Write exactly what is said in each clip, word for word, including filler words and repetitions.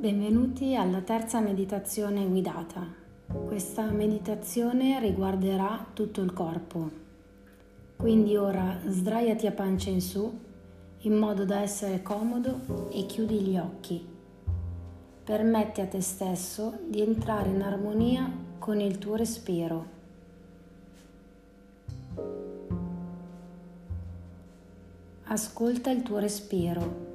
Benvenuti alla terza meditazione guidata. Questa meditazione riguarderà tutto il corpo. Quindi ora sdraiati a pancia in su, in modo da essere comodo e chiudi gli occhi. Permetti a te stesso di entrare in armonia con il tuo respiro. Ascolta il tuo respiro.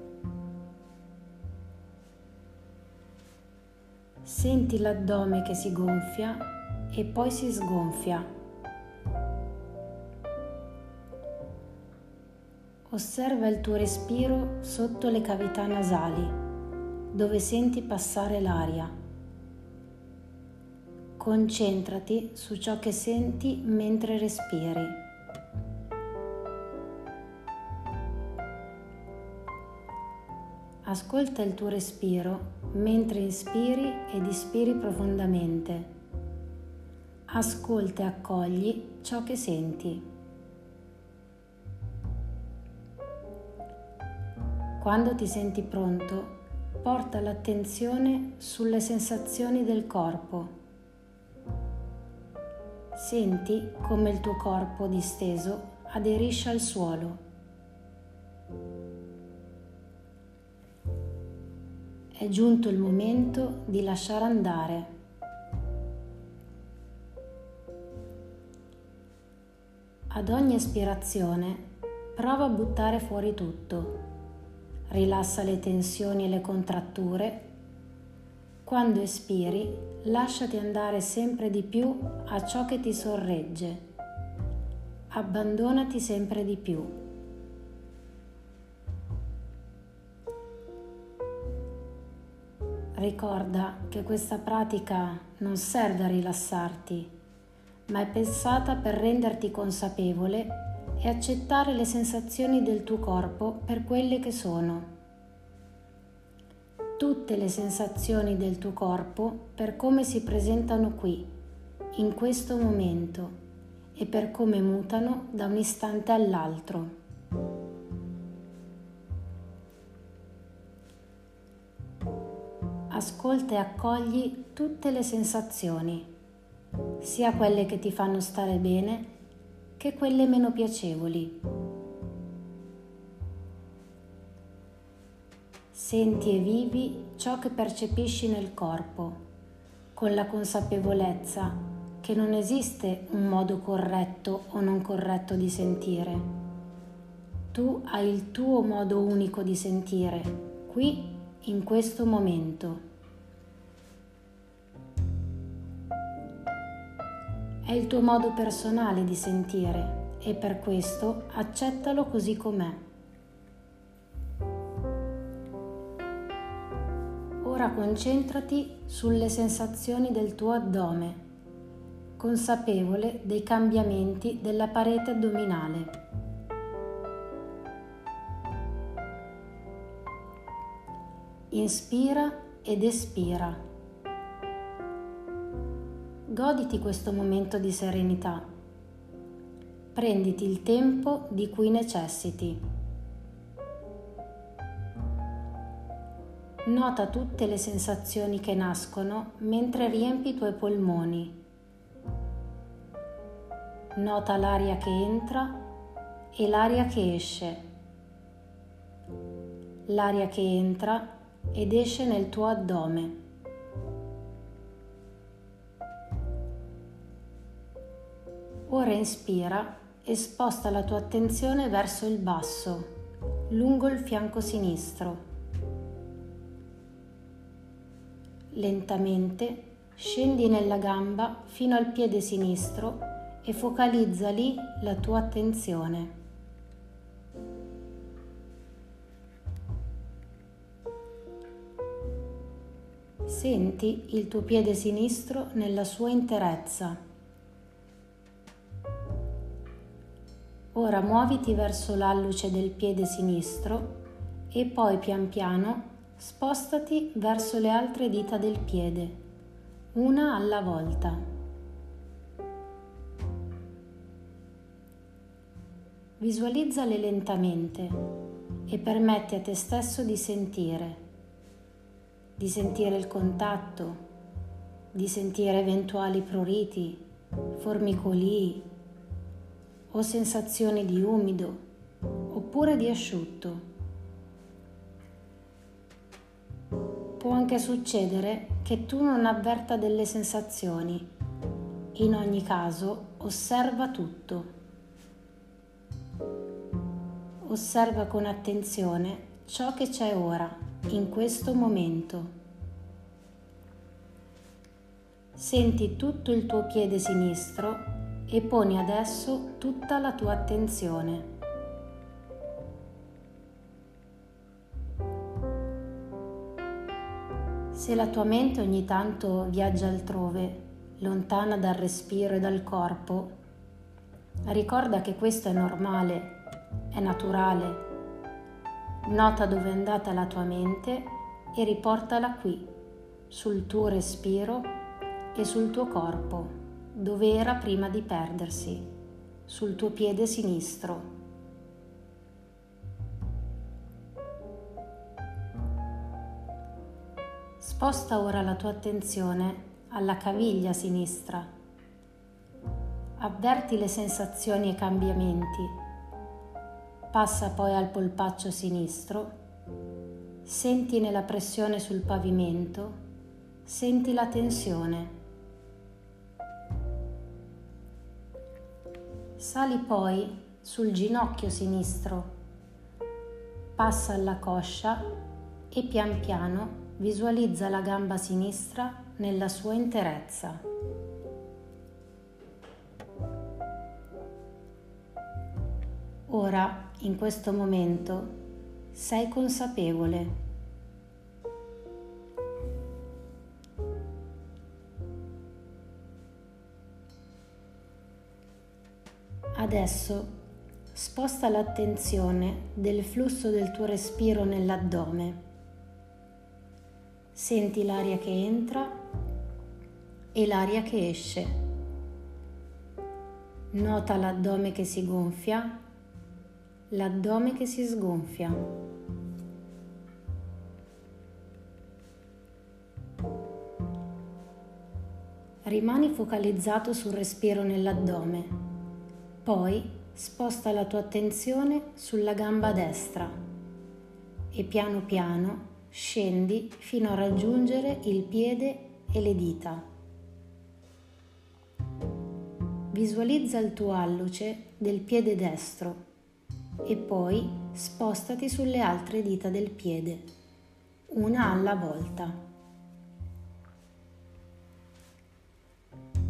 Senti l'addome che si gonfia e poi si sgonfia. Osserva il tuo respiro sotto le cavità nasali, dove senti passare l'aria. Concentrati su ciò che senti mentre respiri. Ascolta il tuo respiro mentre inspiri ed espiri profondamente. Ascolta e accogli ciò che senti. Quando ti senti pronto, porta l'attenzione sulle sensazioni del corpo. Senti come il tuo corpo disteso aderisce al suolo. È giunto il momento di lasciare andare. Ad ogni espirazione, prova a buttare fuori tutto. Rilassa le tensioni e le contratture. Quando espiri, lasciati andare sempre di più a ciò che ti sorregge. Abbandonati sempre di più. Ricorda che questa pratica non serve a rilassarti, ma è pensata per renderti consapevole e accettare le sensazioni del tuo corpo per quelle che sono. Tutte le sensazioni del tuo corpo per come si presentano qui, in questo momento, e per come mutano da un istante all'altro. Ascolta e accogli tutte le sensazioni, sia quelle che ti fanno stare bene che quelle meno piacevoli. Senti e vivi ciò che percepisci nel corpo, con la consapevolezza che non esiste un modo corretto o non corretto di sentire. Tu hai il tuo modo unico di sentire, qui in questo momento. È il tuo modo personale di sentire e per questo accettalo così com'è. Ora concentrati sulle sensazioni del tuo addome, consapevole dei cambiamenti della parete addominale. Inspira ed espira. Goditi questo momento di serenità. Prenditi il tempo di cui necessiti. Nota tutte le sensazioni che nascono mentre riempi i tuoi polmoni. Nota l'aria che entra e l'aria che esce. L'aria che entra ed esce nel tuo addome. Ora inspira e sposta la tua attenzione verso il basso, lungo il fianco sinistro. Lentamente scendi nella gamba fino al piede sinistro e focalizza lì la tua attenzione. Senti il tuo piede sinistro nella sua interezza. Ora muoviti verso l'alluce del piede sinistro e poi pian piano spostati verso le altre dita del piede, una alla volta. Visualizzale lentamente e permetti a te stesso di sentire. di sentire il contatto, di sentire eventuali pruriti, formicolii o sensazioni di umido oppure di asciutto. Può anche succedere che tu non avverta delle sensazioni. In ogni caso, osserva tutto. Osserva con attenzione ciò che c'è ora, in questo momento. Senti tutto il tuo piede sinistro e poni adesso tutta la tua attenzione. Se la tua mente ogni tanto viaggia altrove, lontana dal respiro e dal corpo, ricorda che questo è normale, è naturale. Nota dove è andata la tua mente e riportala qui, sul tuo respiro e sul tuo corpo, dove era prima di perdersi, sul tuo piede sinistro. Sposta ora la tua attenzione alla caviglia sinistra. Avverti le sensazioni e cambiamenti. Passa poi al polpaccio sinistro. Sentine la pressione sul pavimento. Senti la tensione. Sali poi sul ginocchio sinistro, passa alla coscia e pian piano visualizza la gamba sinistra nella sua interezza. Ora, in questo momento, sei consapevole. Adesso sposta l'attenzione del flusso del tuo respiro nell'addome. Senti l'aria che entra e l'aria che esce. Nota l'addome che si gonfia, l'addome che si sgonfia. Rimani focalizzato sul respiro nell'addome. Poi sposta la tua attenzione sulla gamba destra e piano piano scendi fino a raggiungere il piede e le dita. Visualizza il tuo alluce del piede destro e poi spostati sulle altre dita del piede, una alla volta.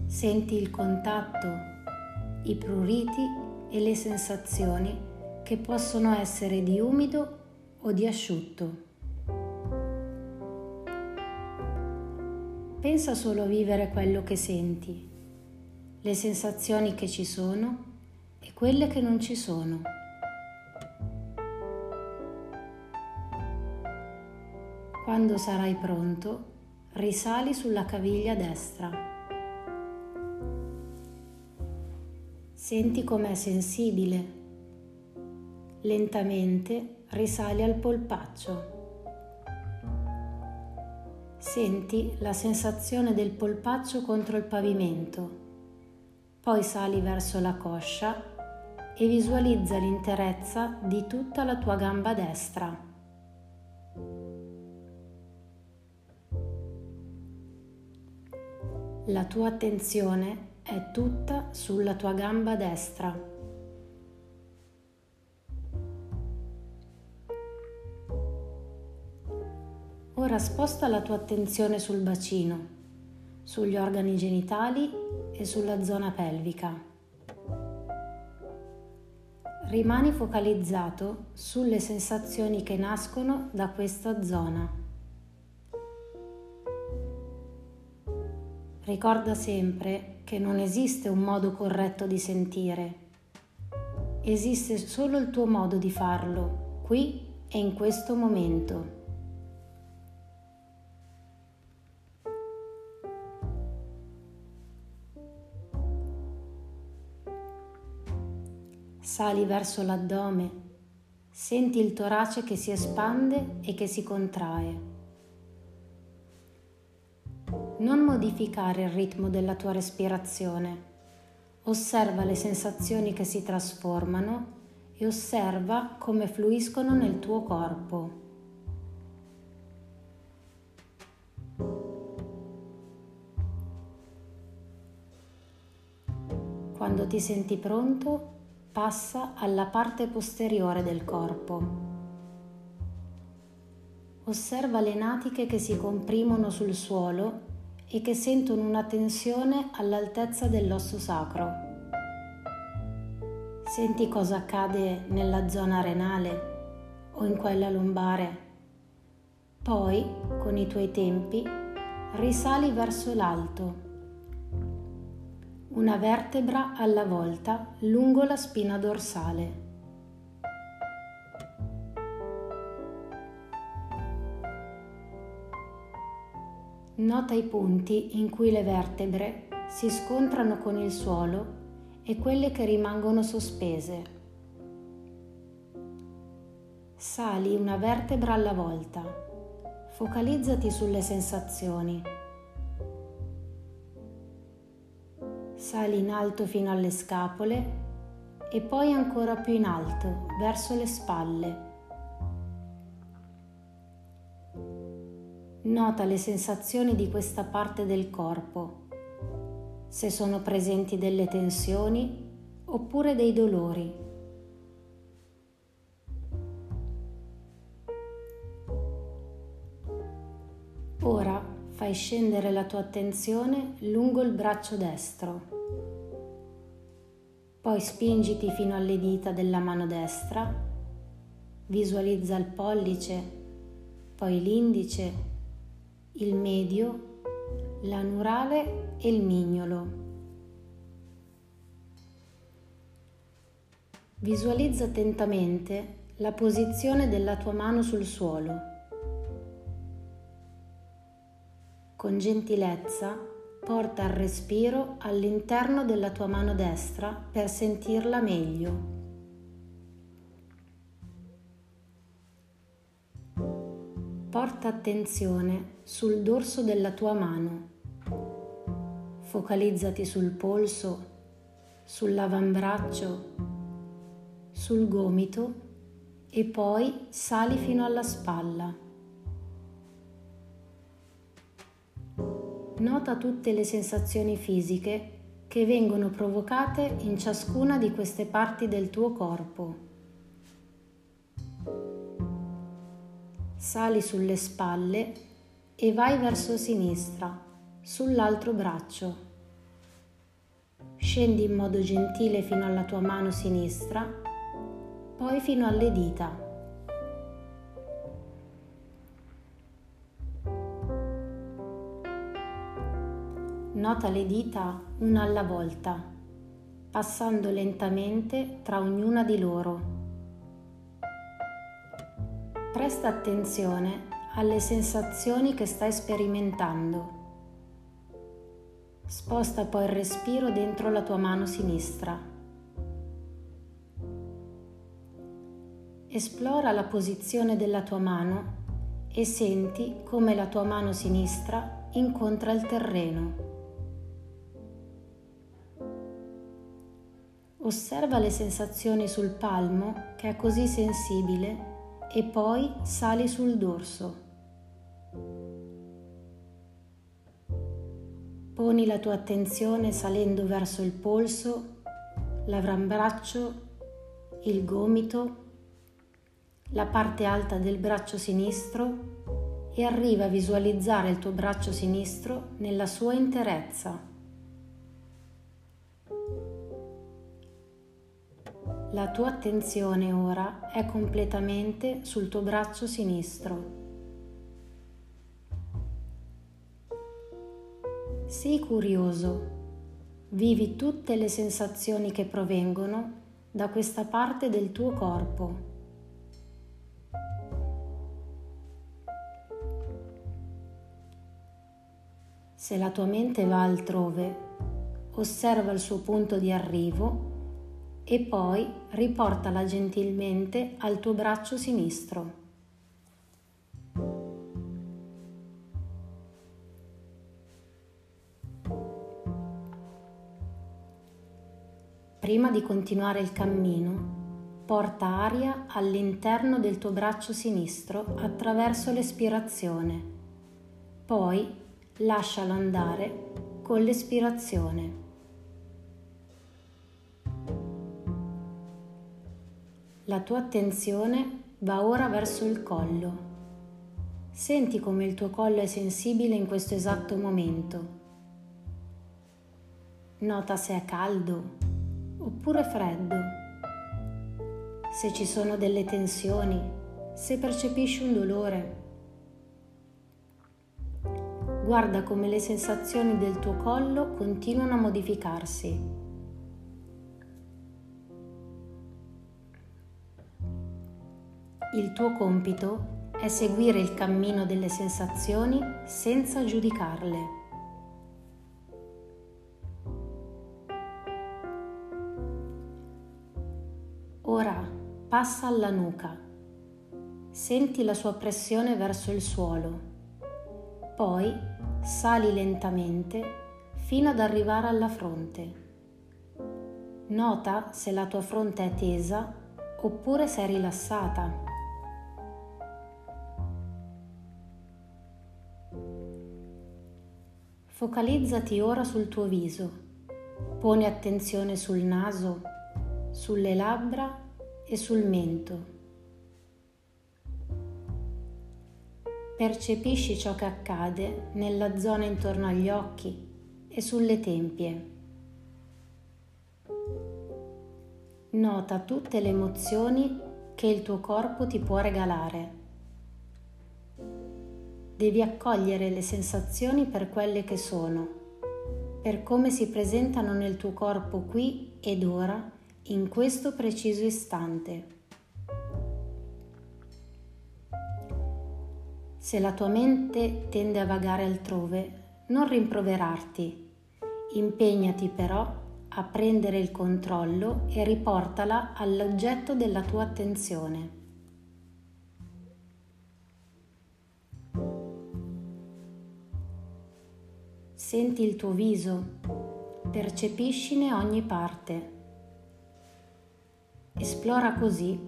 Senti il contatto, i pruriti e le sensazioni che possono essere di umido o di asciutto. Pensa solo a vivere quello che senti, le sensazioni che ci sono e quelle che non ci sono. Quando sarai pronto, risali sulla caviglia destra. Senti com'è sensibile. Lentamente risali al polpaccio. Senti la sensazione del polpaccio contro il pavimento. Poi sali verso la coscia e visualizza l'interezza di tutta la tua gamba destra. La tua attenzione è tutta sulla tua gamba destra. Ora sposta la tua attenzione sul bacino, sugli organi genitali e sulla zona pelvica. Rimani focalizzato sulle sensazioni che nascono da questa zona. Ricorda sempre che non esiste un modo corretto di sentire. Esiste solo il tuo modo di farlo, qui e in questo momento. Sali verso l'addome, senti il torace che si espande e che si contrae. Non modificare il ritmo della tua respirazione. Osserva le sensazioni che si trasformano e osserva come fluiscono nel tuo corpo. Quando ti senti pronto, passa alla parte posteriore del corpo. Osserva le natiche che si comprimono sul suolo e che sentono una tensione all'altezza dell'osso sacro. Senti cosa accade nella zona renale o in quella lombare. Poi, con i tuoi tempi, risali verso l'alto, una vertebra alla volta lungo la spina dorsale. Nota i punti in cui le vertebre si scontrano con il suolo e quelle che rimangono sospese. Sali una vertebra alla volta. Focalizzati sulle sensazioni. Sali in alto fino alle scapole e poi ancora più in alto, verso le spalle. Nota le sensazioni di questa parte del corpo, se sono presenti delle tensioni oppure dei dolori. Ora fai scendere la tua attenzione lungo il braccio destro. Poi spingiti fino alle dita della mano destra, visualizza il pollice, poi l'indice, il medio, l'anurale e il mignolo. Visualizza attentamente la posizione della tua mano sul suolo. Con gentilezza porta il respiro all'interno della tua mano destra per sentirla meglio. Porta attenzione sul dorso della tua mano. Focalizzati sul polso, sull'avambraccio, sul gomito e poi sali fino alla spalla. Nota tutte le sensazioni fisiche che vengono provocate in ciascuna di queste parti del tuo corpo. Sali sulle spalle e vai verso sinistra, sull'altro braccio. Scendi in modo gentile fino alla tua mano sinistra, poi fino alle dita. Nota le dita una alla volta, passando lentamente tra ognuna di loro. Presta attenzione alle sensazioni che stai sperimentando. Sposta poi il respiro dentro la tua mano sinistra. Esplora la posizione della tua mano e senti come la tua mano sinistra incontra il terreno. Osserva le sensazioni sul palmo che è così sensibile e poi sali sul dorso. Poni la tua attenzione salendo verso il polso, l'avambraccio, il gomito, la parte alta del braccio sinistro e arriva a visualizzare il tuo braccio sinistro nella sua interezza. La tua attenzione ora è completamente sul tuo braccio sinistro. Sii curioso, vivi tutte le sensazioni che provengono da questa parte del tuo corpo. Se la tua mente va altrove, osserva il suo punto di arrivo e poi riportala gentilmente al tuo braccio sinistro. Prima di continuare il cammino, porta aria all'interno del tuo braccio sinistro attraverso l'espirazione, poi lascialo andare con l'espirazione. La tua attenzione va ora verso il collo. Senti come il tuo collo è sensibile in questo esatto momento. Nota se è caldo oppure freddo, se ci sono delle tensioni, se percepisci un dolore. Guarda come le sensazioni del tuo collo continuano a modificarsi. Il tuo compito è seguire il cammino delle sensazioni senza giudicarle. Ora passa alla nuca, senti la sua pressione verso il suolo, poi sali lentamente fino ad arrivare alla fronte. Nota se la tua fronte è tesa oppure se è rilassata. Focalizzati ora sul tuo viso, poni attenzione sul naso, sulle labbra e sul mento. Percepisci ciò che accade nella zona intorno agli occhi e sulle tempie. Nota tutte le emozioni che il tuo corpo ti può regalare. Devi accogliere le sensazioni per quelle che sono, per come si presentano nel tuo corpo qui ed ora, in questo preciso istante. Se la tua mente tende a vagare altrove, non rimproverarti. Impegnati però a prendere il controllo e riportala all'oggetto della tua attenzione. Senti il tuo viso, percepiscine ogni parte. Esplora così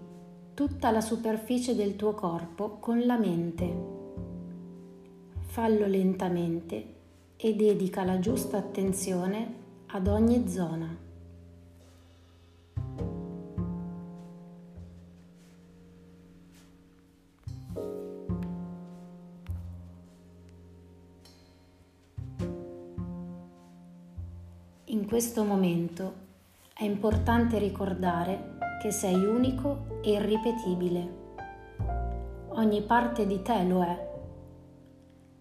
tutta la superficie del tuo corpo con la mente. Fallo lentamente e dedica la giusta attenzione ad ogni zona. In questo momento è importante ricordare che sei unico e irripetibile. Ogni parte di te lo è.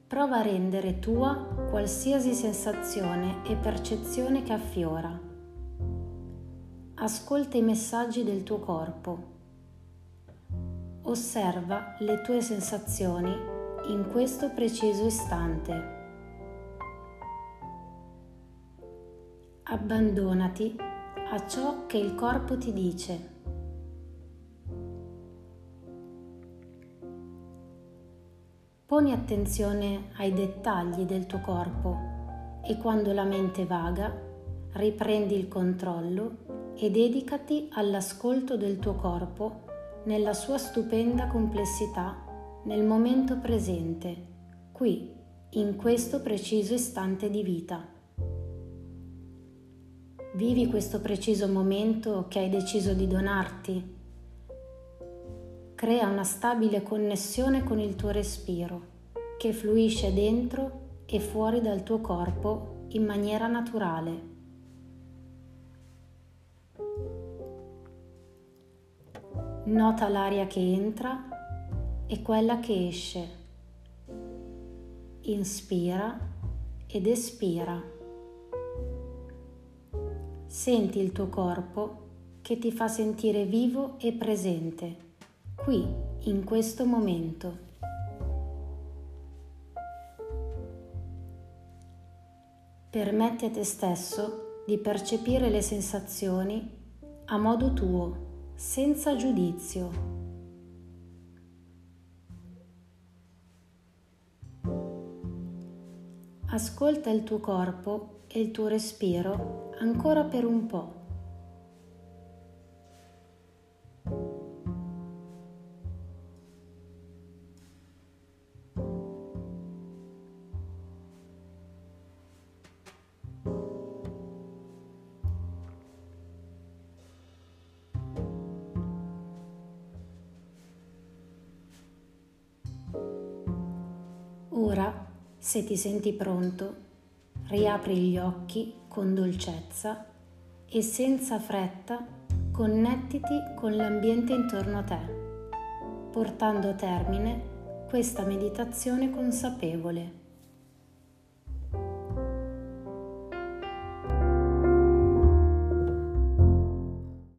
Prova a rendere tua qualsiasi sensazione e percezione che affiora. Ascolta i messaggi del tuo corpo. Osserva le tue sensazioni in questo preciso istante. Abbandonati a ciò che il corpo ti dice. Poni attenzione ai dettagli del tuo corpo e quando la mente vaga, riprendi il controllo e dedicati all'ascolto del tuo corpo nella sua stupenda complessità nel momento presente, qui, in questo preciso istante di vita. Vivi questo preciso momento che hai deciso di donarti. Crea una stabile connessione con il tuo respiro, che fluisce dentro e fuori dal tuo corpo in maniera naturale. Nota l'aria che entra e quella che esce. Inspira ed espira. Senti il tuo corpo che ti fa sentire vivo e presente, qui, in questo momento. Permetti a te stesso di percepire le sensazioni a modo tuo, senza giudizio. Ascolta il tuo corpo e il tuo respiro ancora per un po', Se ti senti pronto, riapri gli occhi con dolcezza e senza fretta connettiti con l'ambiente intorno a te, portando a termine questa meditazione consapevole.